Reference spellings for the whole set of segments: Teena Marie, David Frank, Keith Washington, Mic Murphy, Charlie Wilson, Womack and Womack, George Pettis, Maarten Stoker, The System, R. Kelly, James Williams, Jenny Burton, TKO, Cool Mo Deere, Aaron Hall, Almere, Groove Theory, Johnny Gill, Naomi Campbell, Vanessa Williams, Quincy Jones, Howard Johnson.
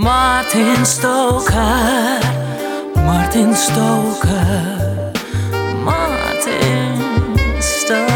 Maarten Stoker, Maarten Stoker, Maarten Stoker.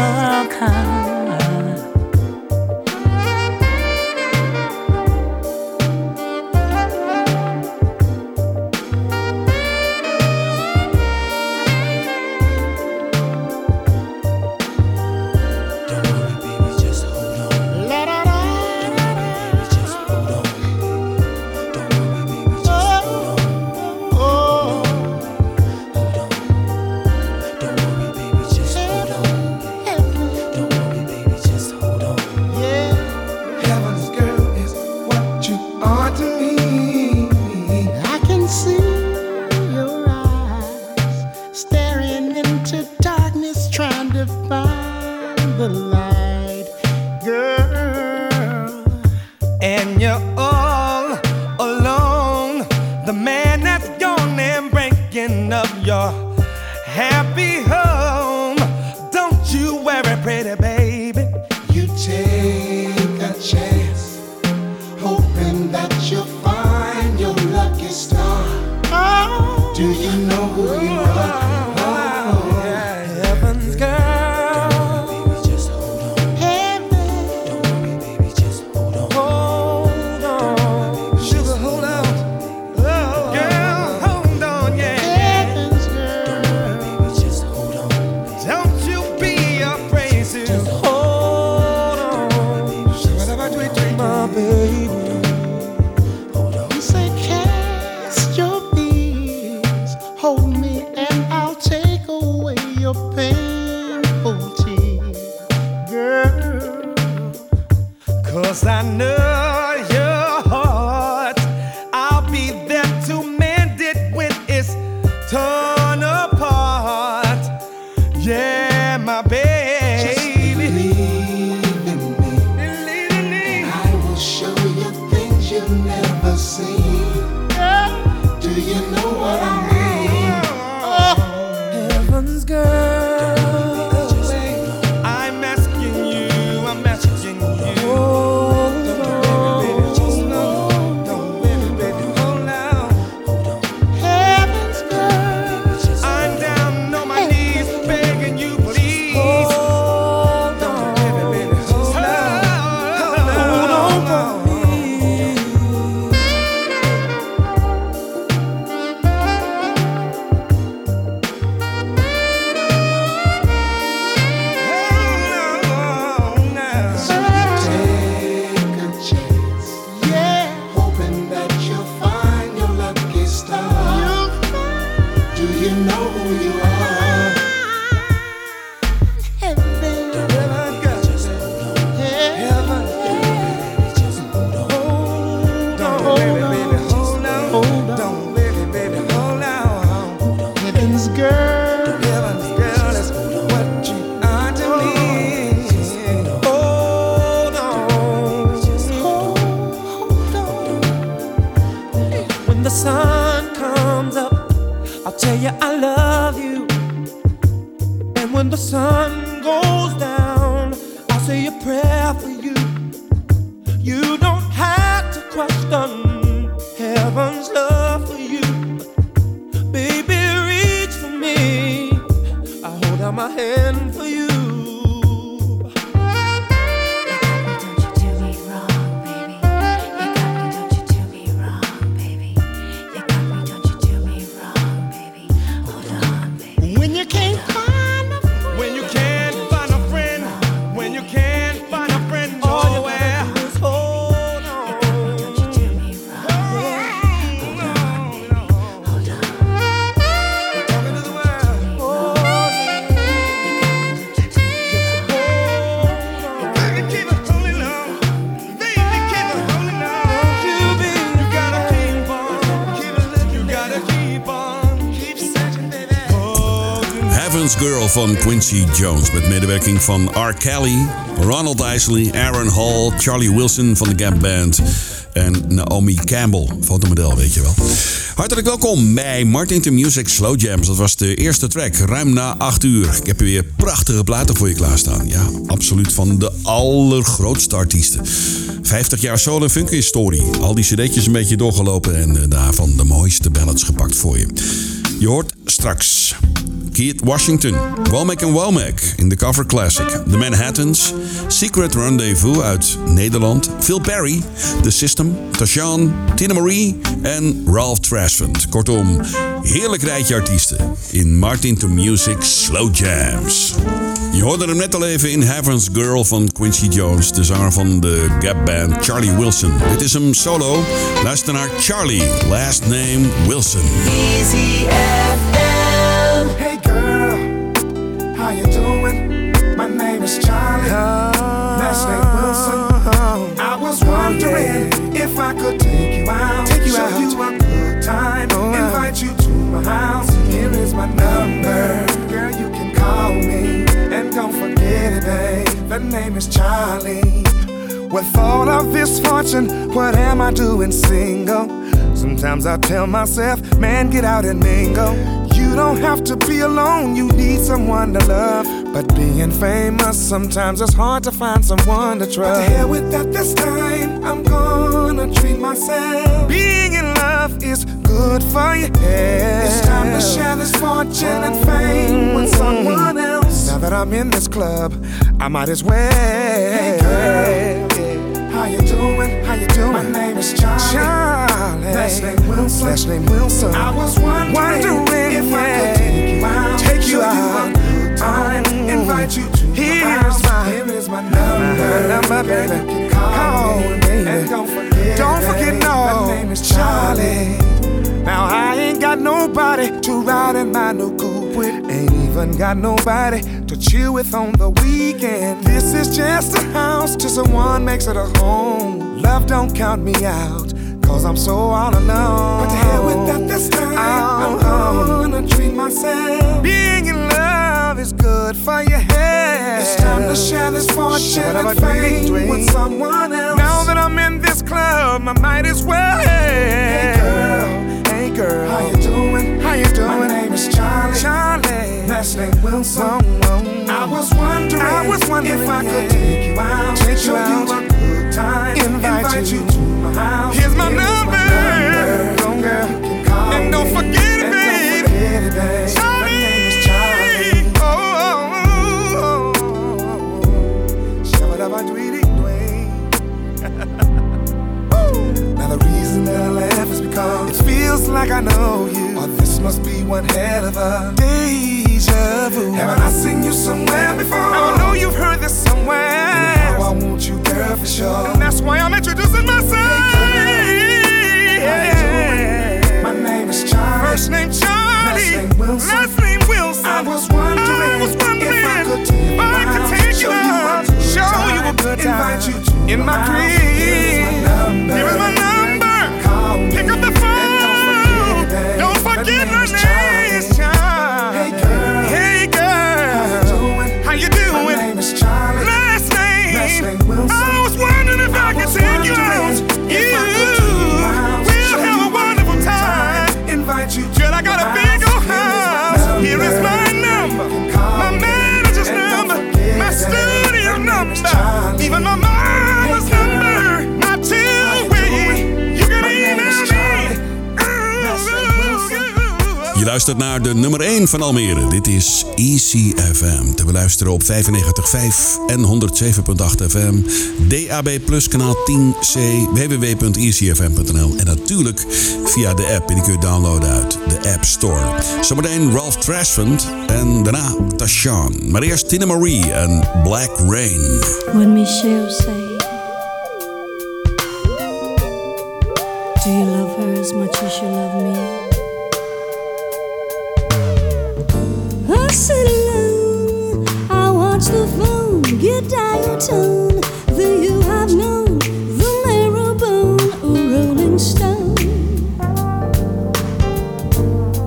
Van Quincy Jones met medewerking van R. Kelly, Ronald Isley, Aaron Hall, Charlie Wilson van de Gap Band en Naomi Campbell van de model, weet je wel. Hartelijk welkom bij Martin The Music Slow Jams. Dat was de eerste track, ruim na 8 uur. Ik heb weer prachtige platen voor je klaarstaan. Ja, absoluut van de allergrootste artiesten. 50 jaar soul- en funk-historie. Al die cd'tjes een beetje doorgelopen en daarvan de mooiste ballads gepakt voor je. Je hoort straks Keith Washington, Womack and Womack in de cover classic. The Manhattans, Secret Rendezvous uit Nederland. Phil Perry, The System, Tashan, Teena Marie en Ralph Tresvant. Kortom, heerlijk rijtje artiesten in Martin The Music Slow Jams. Je hoorde hem net al even in Heaven's Girl van Quincy Jones, de zanger van de Gap Band Charlie Wilson. Dit is hem solo. Luister naar Charlie, last name Wilson. ECFM. Hey girl, how you doing? My name is Charlie, last name Wilson. I was wondering if I could take you out. You a good time, invite you to my house. Here is my number, girl, you can call me. And don't forget it, babe, the name is Charlie. With all of this fortune, what am I doing single? Sometimes I tell myself, man, get out and mingle. You don't have to be alone, you need someone to love. But being famous, sometimes it's hard to find someone to trust. But to hell with that this time, I'm gonna treat myself. Being in love is good for you. It's time to share this fortune and fame with someone else. Now that I'm in this club, I might as well. Hey girl, how you doing? How you doing? My name is Charlie. Last name Wilson. I was wondering if I could take you out. I'll invite you to Here is my number, baby. You can call me. And don't forget, my name is Charlie. Now I ain't got nobody to ride in my new coupe with. Ain't even got nobody to chill with on the weekend. This is just a house till someone makes it a home. Love, don't count me out, cause I'm so all alone. But to hell with that this time, I'm gonna treat myself. Being in love is good for your head. It's time to share this fortune and fame with someone else. Now that I'm in this club, I might as well. Hey girl, how you doing? My name is Charlie. Last name Wilson. I was wondering if I could take you out. A good time. Invite you to my house. Here's my number. Don't girl, and don't forget it, babe. Charlie. My name is Charlie. Oh. Shabba dweedy dwey. Now the reason that I laugh is because it feels like I know you. Oh, this must be one hell of a deja vu. Haven't I seen you somewhere before? I know you've heard this somewhere. And I want you, girl, for sure. And that's why I'm introducing myself. Hey, girl, my name is Charlie. First name Charlie. Last name Wilson. I was wondering if I could take you out. Show you, invite you to my crib. Here is my number. Pick up the phone. Don't forget my name is Charlie. Hey girl, how you doing? My name is Charlie. Last name Wilson. I was wondering if I could take you out. We'll have a wonderful time. Invite you. Girl, I got a big old house. Here is my number, my manager's number, my studio number, even my mama's number. Not till we, you can email me. Je luistert naar de nummer 1 van Almere. Dit is ECFM. Te beluisteren op 95.5 en 107.8 FM. DAB Plus kanaal 10C. www.ecfm.nl. En natuurlijk via de app. En die kun je downloaden uit de App Store. Zometeen Ralph Tresvant. En daarna Tashan. Maar eerst Teena Marie en Black Rain. What Michelle say. Do you love her as much as you love me? I sit alone, I watch the phone, get dial tone, though you have known the marrow bone or rolling stone.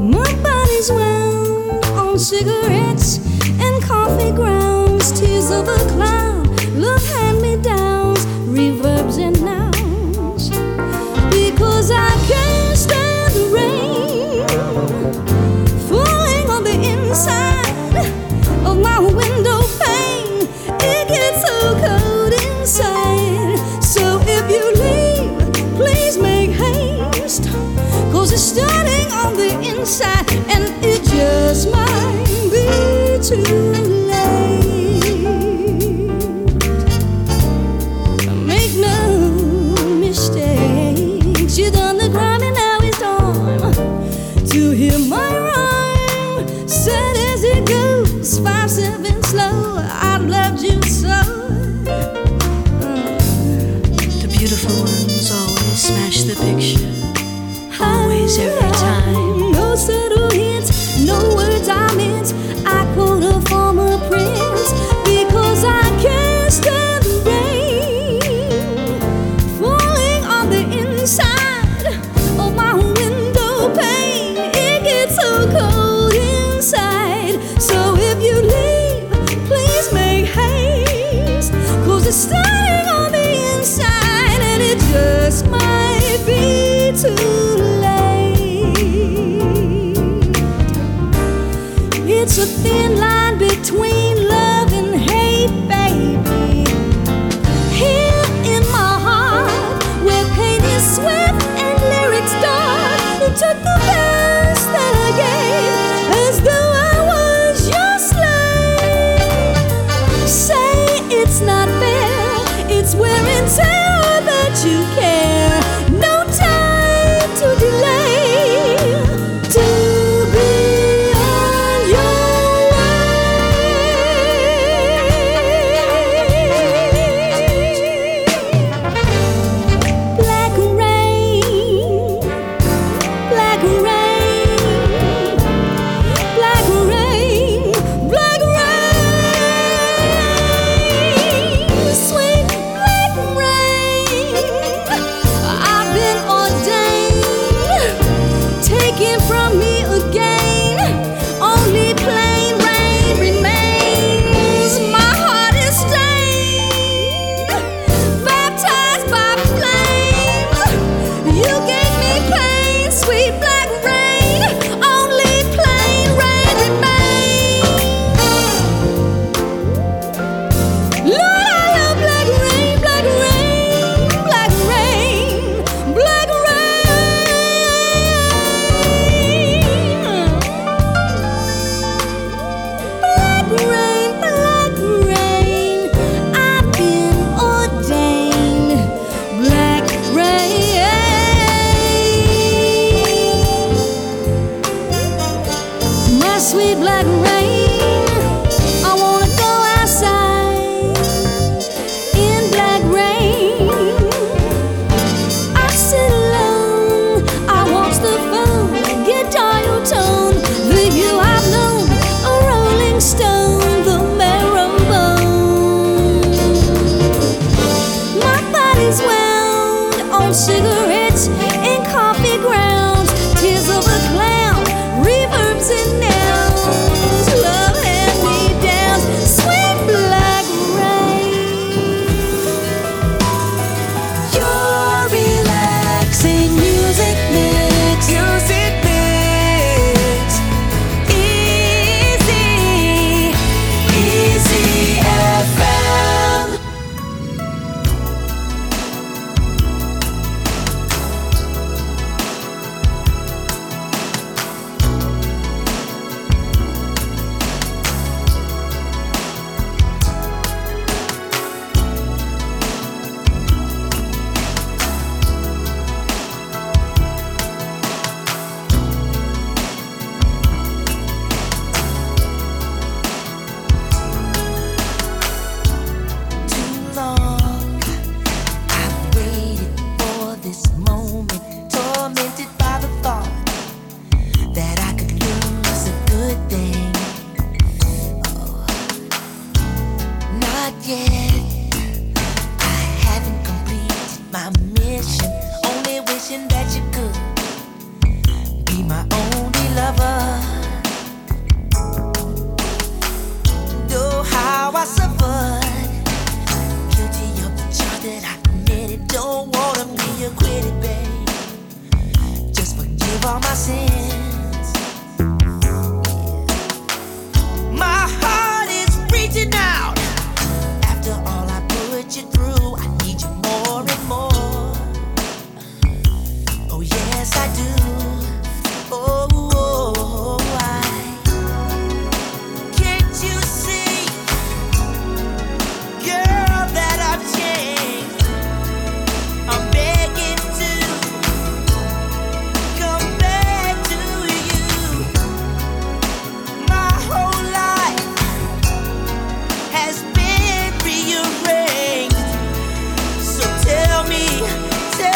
My body's wound on cigarettes and coffee grounds, tears of a clown, love hand-me-downs, reverbs and nouns, because I can't stand the rain falling on the inside. My window pane, it gets so cold inside. So if lose every time. No subtle hints, no words I meant. I quote a former prince because I can't stand the rain falling on the inside of my window pane. It gets so cold inside, so if you leave, please make haste, 'cause it's starting on the inside and it just might be too. It's a thin line between love and hate, baby. Here in my heart, where pain is sweat and lyrics dark, you took the best that I gave, as though I was your slave. Say it's not fair, it's wear and tear that you care. No time to delay.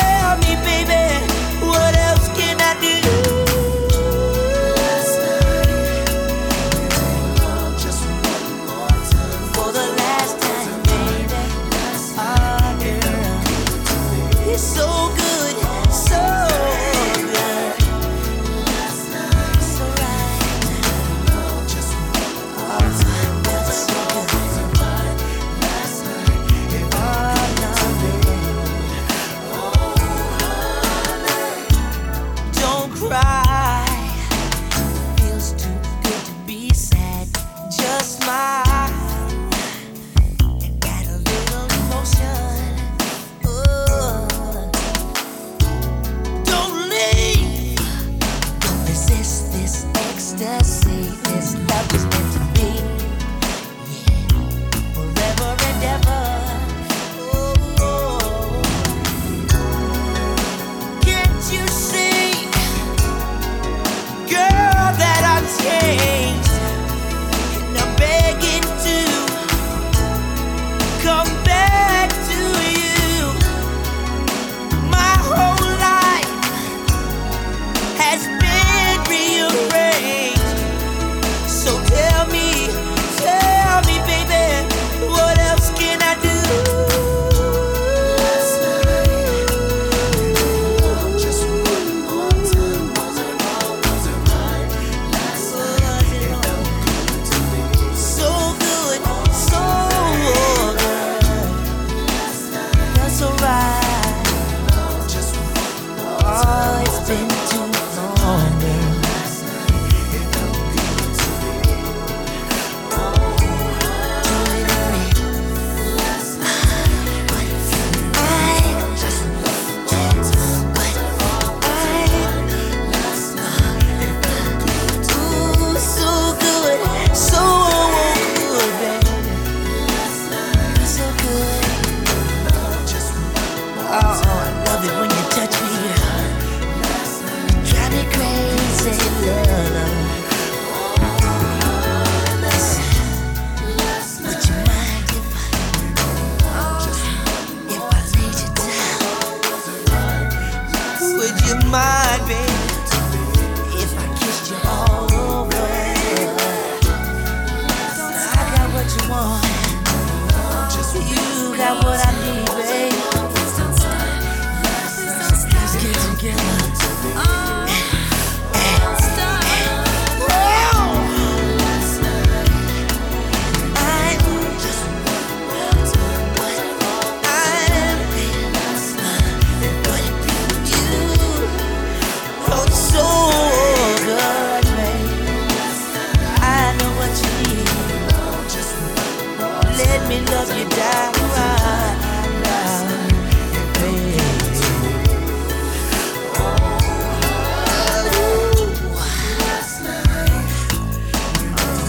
Tell me, baby, what else can I? cry. Feels too good to be sad. Just smile. Got a little emotion. Don't leave. Don't resist this ecstasy. This love is meant to be. Yeah. Forever and ever. And I'm begging to come back to you. My whole life has been rearranged. So tell me, baby, what else can I do?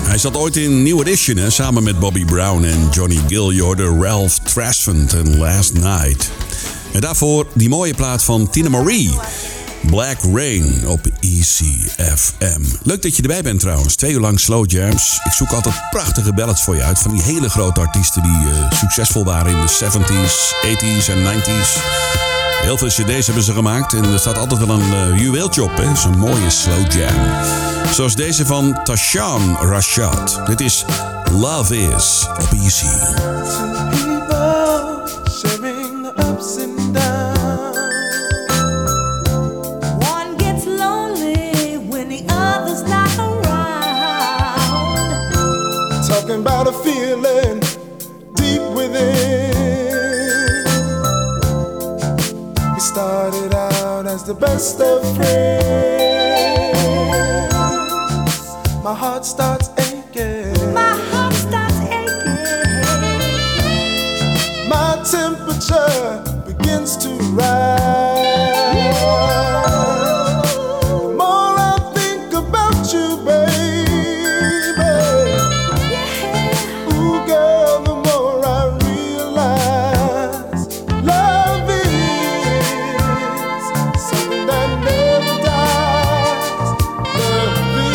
Hij zat ooit in New Edition, hè? Samen met Bobby Brown en Johnny Gill. Je hoorde Ralph Tresvant en Last Night. En daarvoor die mooie plaat van Teena Marie. Black Rain op ECFM. Leuk dat je erbij bent trouwens. 2 uur lang slow jams. Ik zoek altijd prachtige ballads voor je uit. Van die hele grote artiesten die succesvol waren in de 70s, 80s en 90s. Heel veel cd's hebben ze gemaakt. En er staat altijd wel een juweeltje op. Hè? Zo'n mooie slow jam. Zoals deze van Tashan Rashad. Dit is Love Is op EC. Some people sharing the ups and downs. One gets lonely when the other's not around. Talking about a feeling deep within. We started out as the best of friends. My heart starts aching. My heart starts aching. My temperature begins to rise. The more I think about you, baby. Ooh, girl, the more I realize love is something that never dies. Love is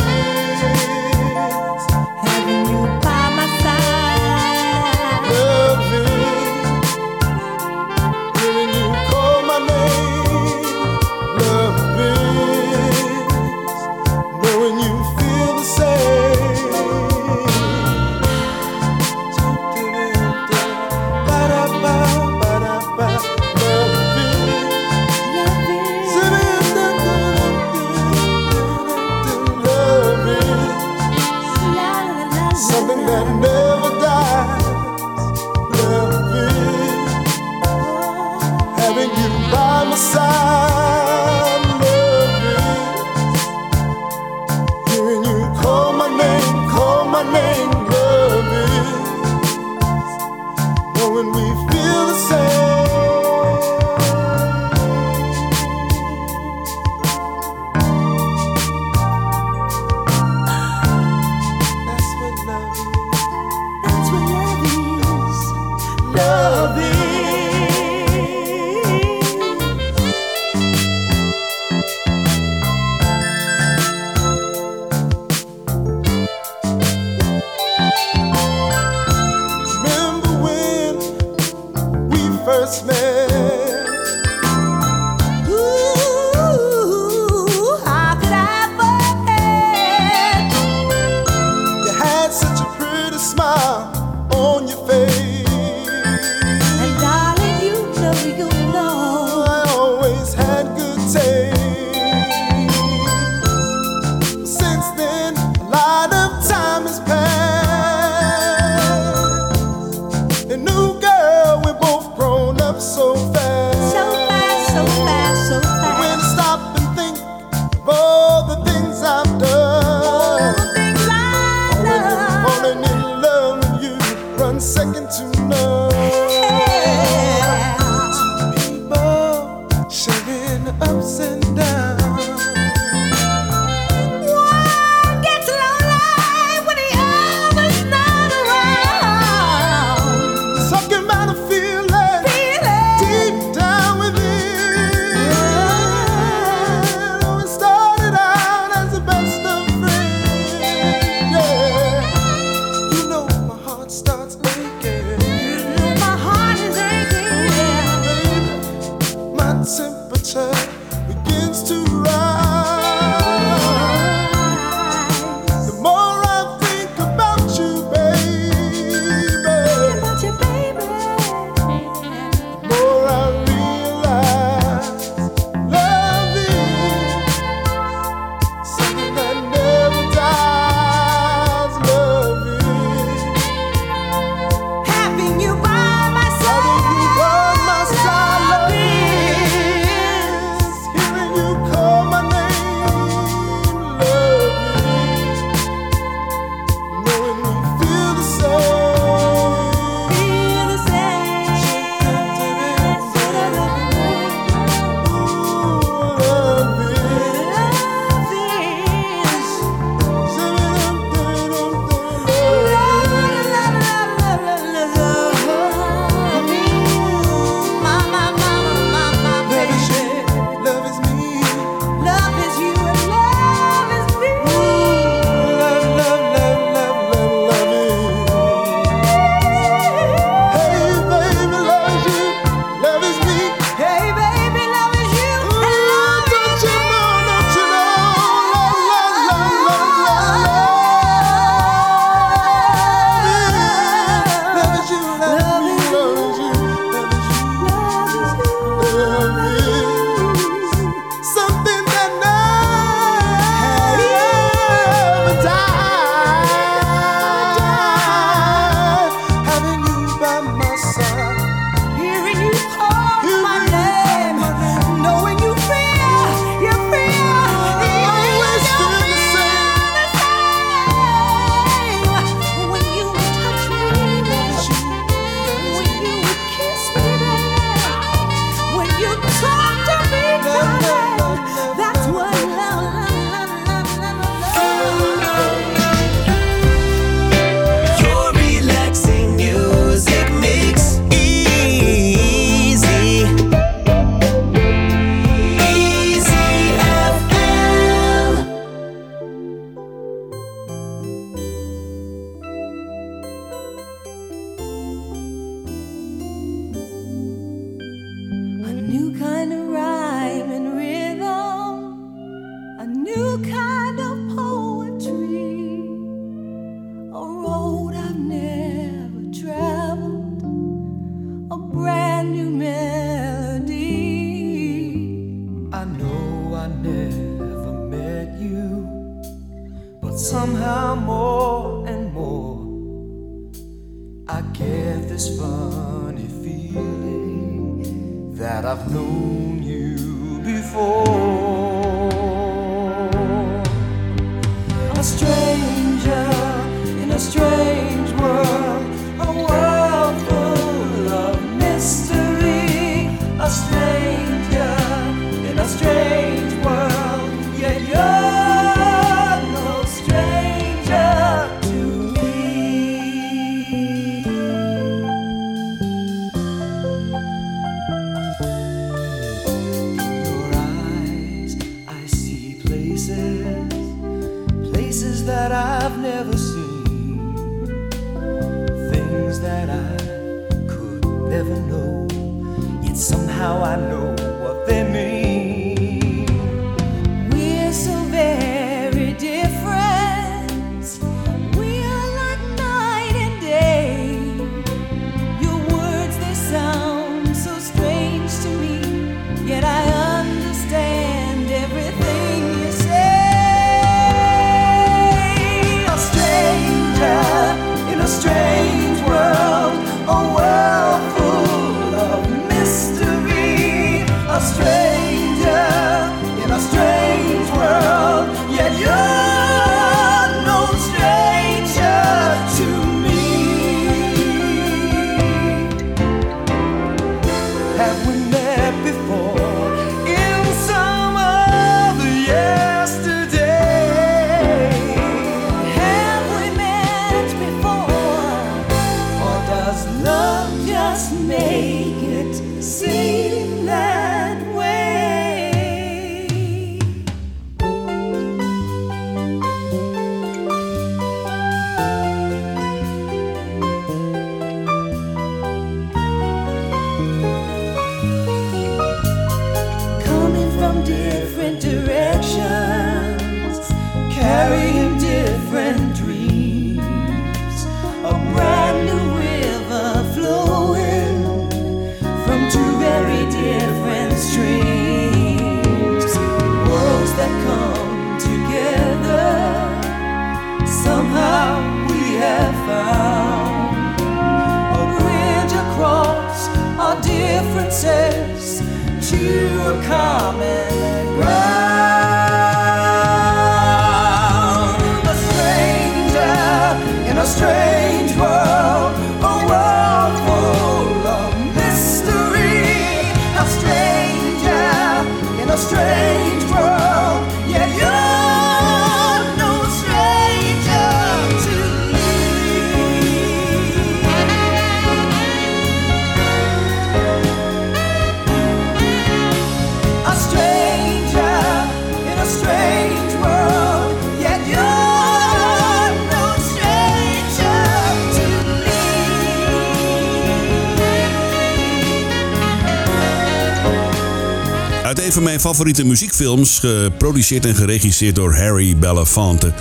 Uit een van mijn favoriete muziekfilms, geproduceerd en geregisseerd door Harry Belafonte.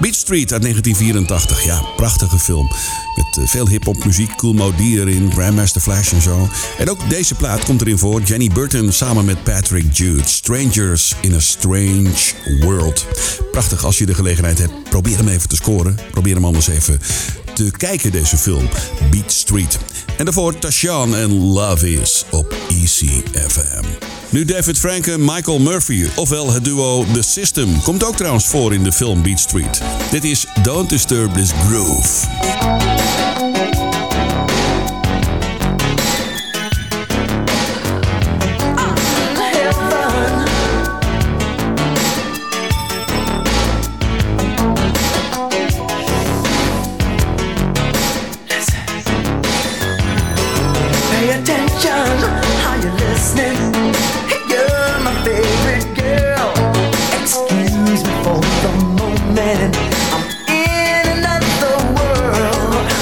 Beat Street uit 1984, ja, prachtige film. Met veel hip-hop muziek, Cool Mo Deere in, Grandmaster Flash en zo. En ook deze plaat komt erin voor, Jenny Burton samen met Patrick Jude. Strangers in a Strange World. Prachtig, als je de gelegenheid hebt, probeer hem even te scoren. Probeer hem anders even te kijken, deze film, Beat Street. En daarvoor Tashan en Love Is op ECFM. Nu David Frank en Michael Murphy, ofwel het duo The System, komt ook trouwens voor in de film Beat Street. Dit is Don't Disturb This Groove. I'm in another world.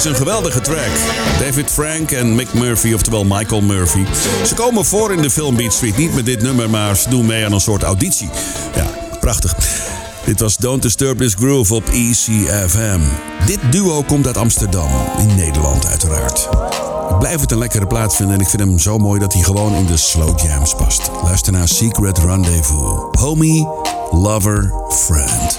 steeds een geweldige track. David Frank en Mic Murphy, oftewel Michael Murphy. Ze komen voor in de film Beat Street. Niet met dit nummer, maar ze doen mee aan een soort auditie. Ja, prachtig. Dit was Don't Disturb This Groove op ECFM. Dit duo komt uit Amsterdam, in Nederland uiteraard. Ik blijf het een lekkere plaat vinden en ik vind hem zo mooi dat hij gewoon in de slow jams past. Luister naar Secret Rendezvous. Homie, lover, friend.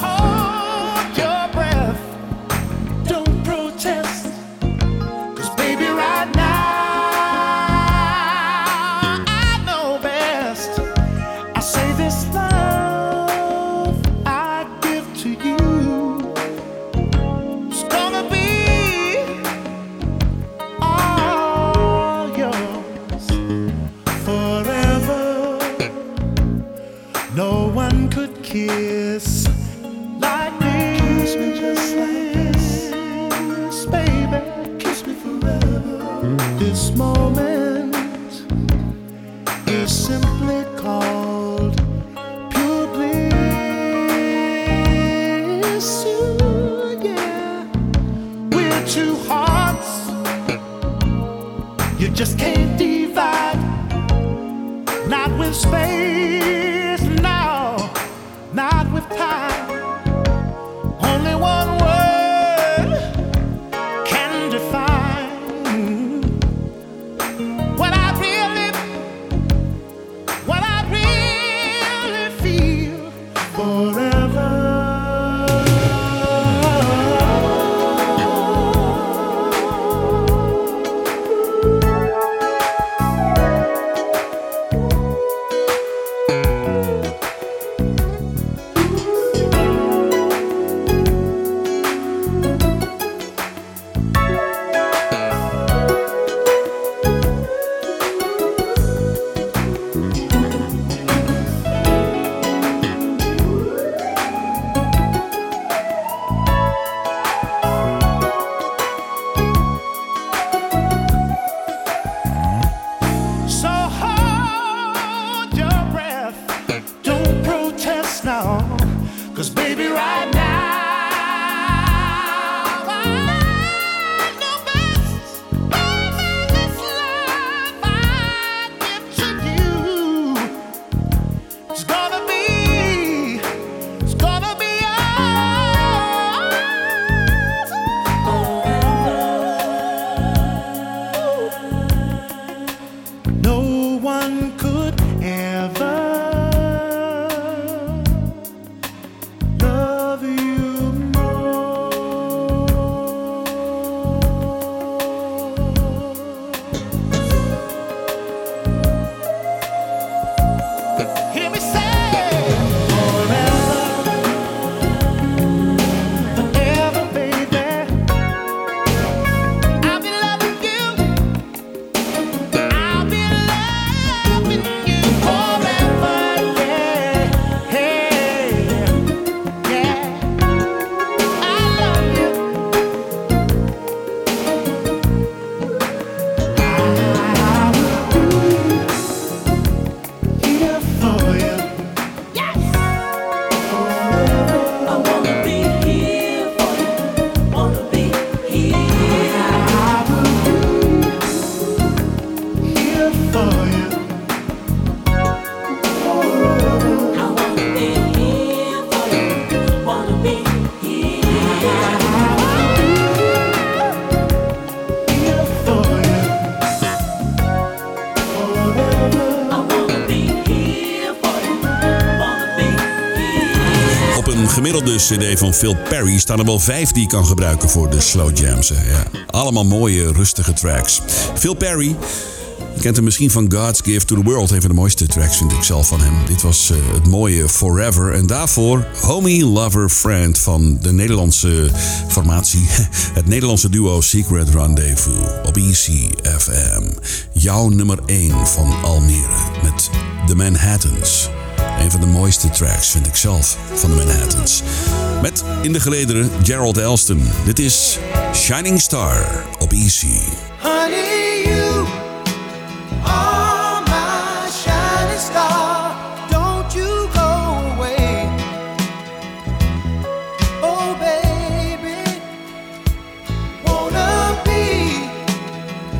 Hold your breath, don't protest, 'cause baby, right this moment is simply called pure bliss. Ooh, yeah, we're two hearts you just can't divide, not with space, no, not with time. Only one word can define what I really feel forever. CD van Phil Perry staan er wel 5 die je kan gebruiken voor de slow jams. Ja. Allemaal mooie, rustige tracks. Phil Perry, je kent hem misschien van God's Gift to the World. Een van de mooiste tracks vind ik zelf van hem. Dit was het mooie Forever. En daarvoor Homie Lover Friend van de Nederlandse formatie. Het Nederlandse duo Secret Rendezvous op ECFM. Jouw nummer 1 van Almere met The Manhattans. Een van de mooiste tracks vind ik zelf van de Manhattans. Met in de gelederen Gerald Alston. Dit is Shining Star op EC. Honey, you are my shining star. Don't you go away. Oh baby, wanna be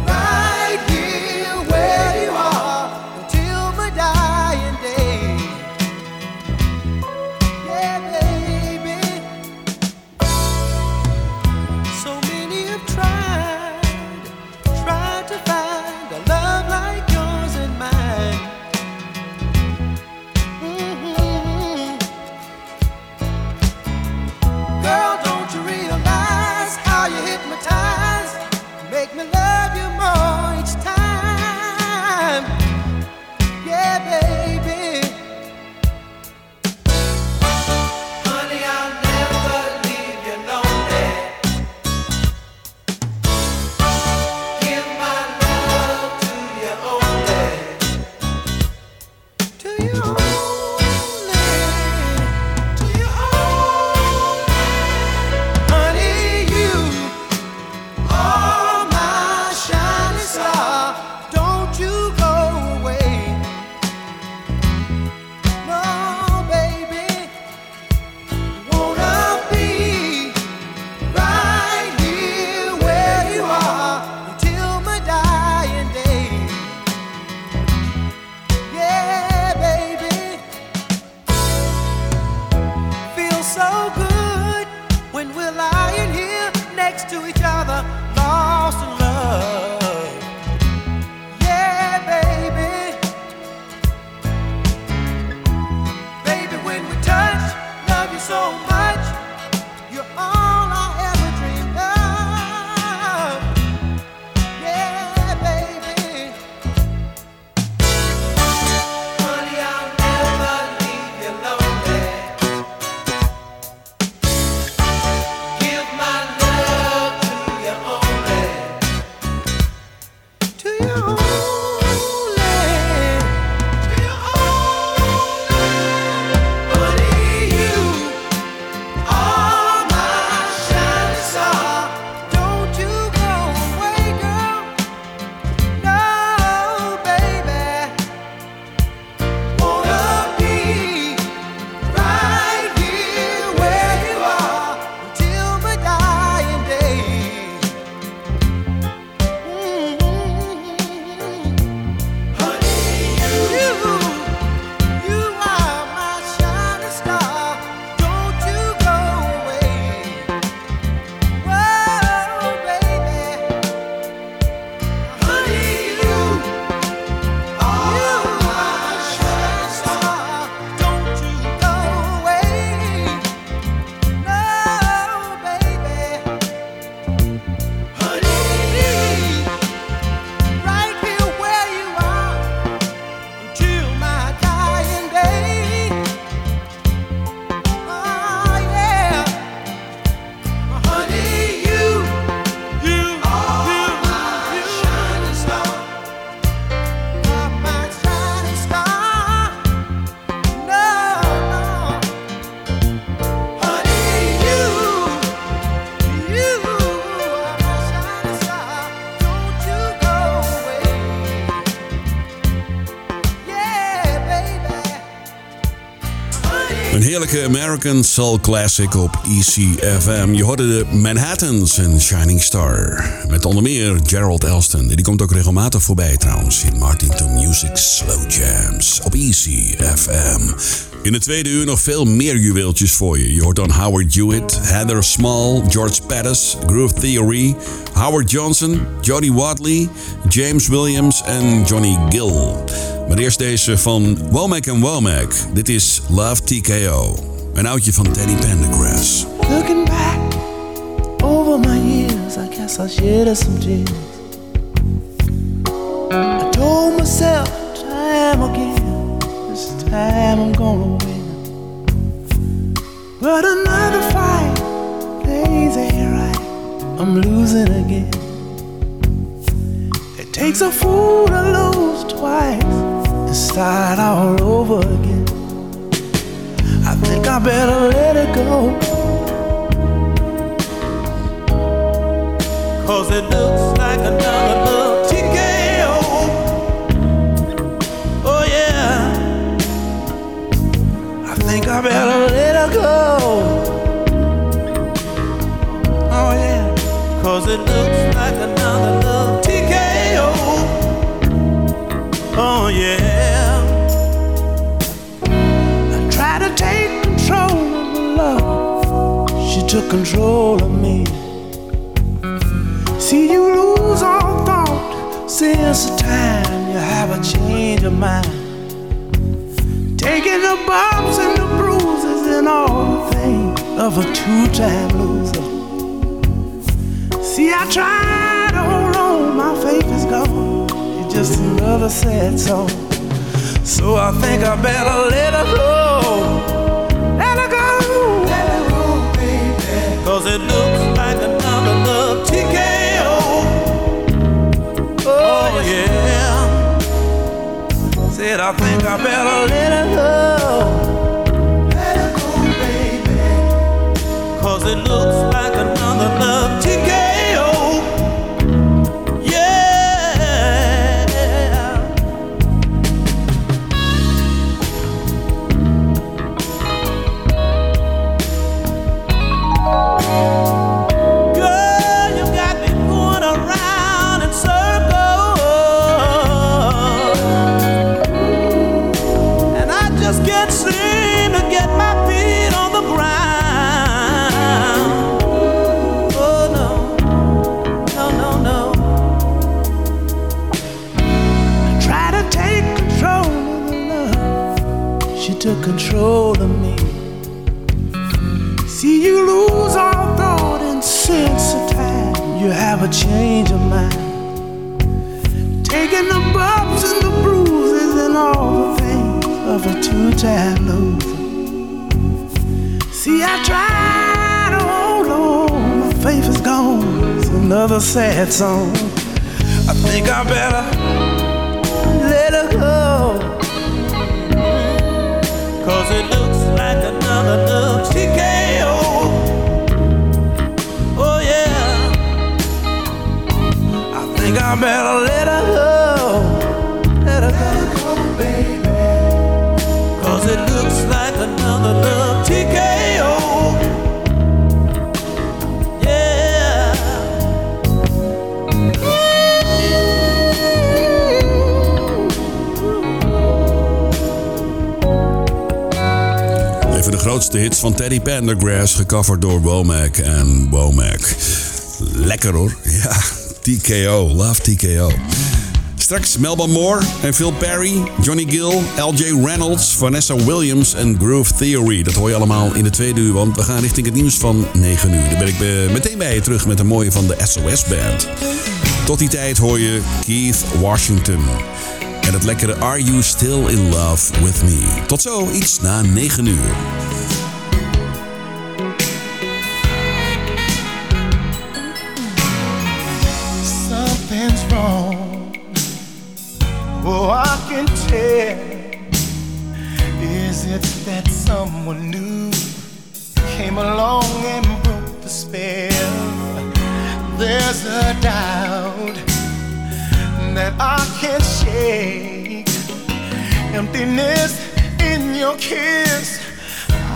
right here where you are until the dying day. Baby, so many have tried American Soul Classic op ECFM. Je hoorde de Manhattans en Shining Star. Met onder meer Gerald Alston. Die komt ook regelmatig voorbij trouwens in Martin The Music Slow Jams op ECFM. In de tweede uur nog veel meer juweeltjes voor je. Je hoort dan Howard Hewitt, Heather Small, George Pettis, Groove Theory, Howard Johnson, Jody Wadley, James Williams en Johnny Gill. Maar eerst deze van Womack and Womack. Dit is Love TKO. Een oudje van Teddy Pendergrass. Looking back over my years, I guess I shed some tears. I told myself time again, this time I'm gonna win. But another fight, things ain't right, I'm losing again. It takes a fool to lose twice and start all over again. I think I better let it go, 'cause it looks like another love TKO. Oh yeah, I think I better let it go. Oh yeah, 'cause it looks like another love TKO. Oh yeah. Take control of my love, she took control of me. See you lose all thought, since the time you have a change of mind. Taking the bumps and the bruises and all the things of a two-time loser. See I tried to hold on, my faith is gone, it's just another sad song. So I think I better let her go. Cause it looks like another love TKO. Oh yeah. Said I think I better let her go. Let her go, baby. Cause it looks like another love TKO. Took control of me. See you lose all thought and sense of time, you have a change of mind. Taking the bumps and the bruises and all the things of a two-time loser. See I tried to hold on, my faith is gone, it's another sad song. I think I better I better let her go. Let her go, baby. Cause it looks like another love TKO. De grootste hits van Teddy Pendergrass, gecoverd door Womack en Womack. Lekker hoor. Ja, TKO. Love TKO. Straks Melba Moore en Phil Perry, Johnny Gill, L.J. Reynolds, Vanessa Williams en Groove Theory. Dat hoor je allemaal in de tweede uur, want we gaan richting het nieuws van 9 uur. Dan ben ik meteen bij je terug met een mooie van de SOS Band. Tot die tijd hoor je Keith Washington. En het lekkere Are You Still In Love With Me. Tot zo, iets na 9 uur. Something's wrong. Oh, I can tell. Is it that someone new came along and broke the spell? There's a doubt that I can't shake. Emptiness in your kiss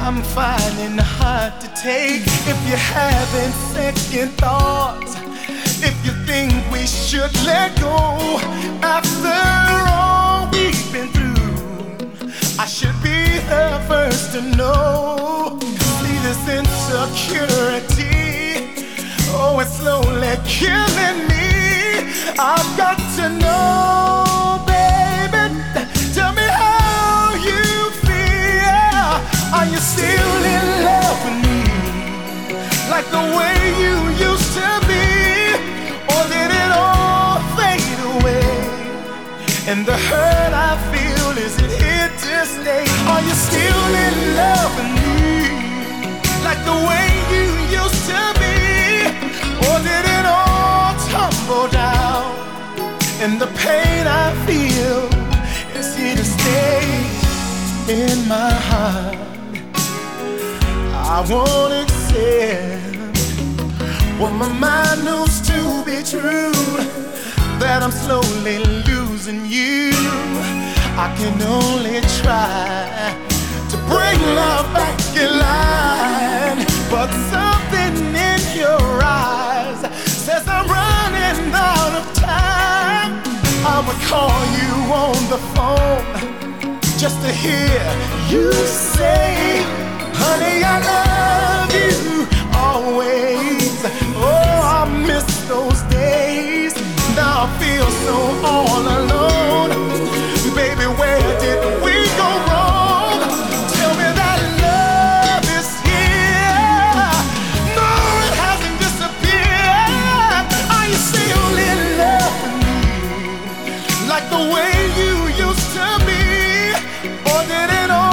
I'm finding hard to take. If you're having second thoughts, if you think we should let go, after all we've been through, I should be the first to know. See this insecurity, oh it's slowly killing me. I've got to know, baby, tell me how you feel. Are you still in love with me, like the way you used to be? Or did it all fade away, and the hurt I feel, is it here to stay? Are you still in love with me, like the way you used to be? Or did it all tumble down, and the pain I feel is here to stay in my heart? I won't accept what my mind knows to be true, that I'm slowly losing you. I can only try to bring love back in line, but something in your eyes says I'm running out of time. I would call you on the phone just to hear you say, honey, I love you always. Oh, I miss those days. Now I feel so all alone. Baby, where did we go wrong? Tell me that love is here. No, it hasn't disappeared. Still in love with me, like the way you used to be? Or did it all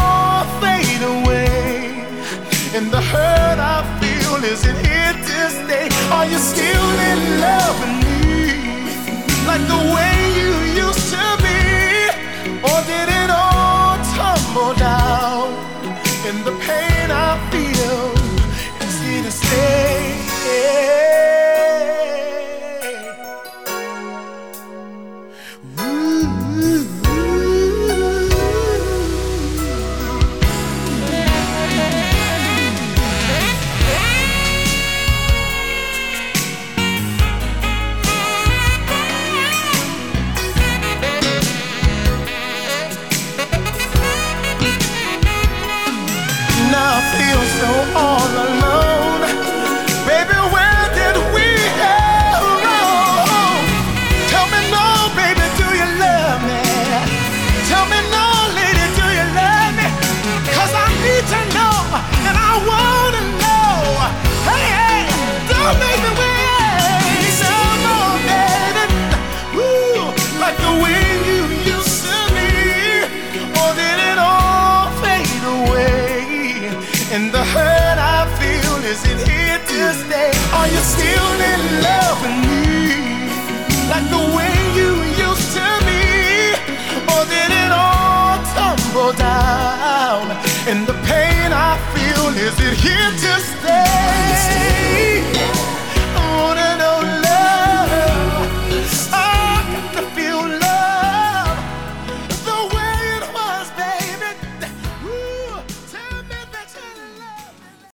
fade away, and the hurt I feel, is it here to stay? Are you still in love with me, like the way you used to be? Or did it all tumble down, and the pain I feel, is here to stay? Ooh.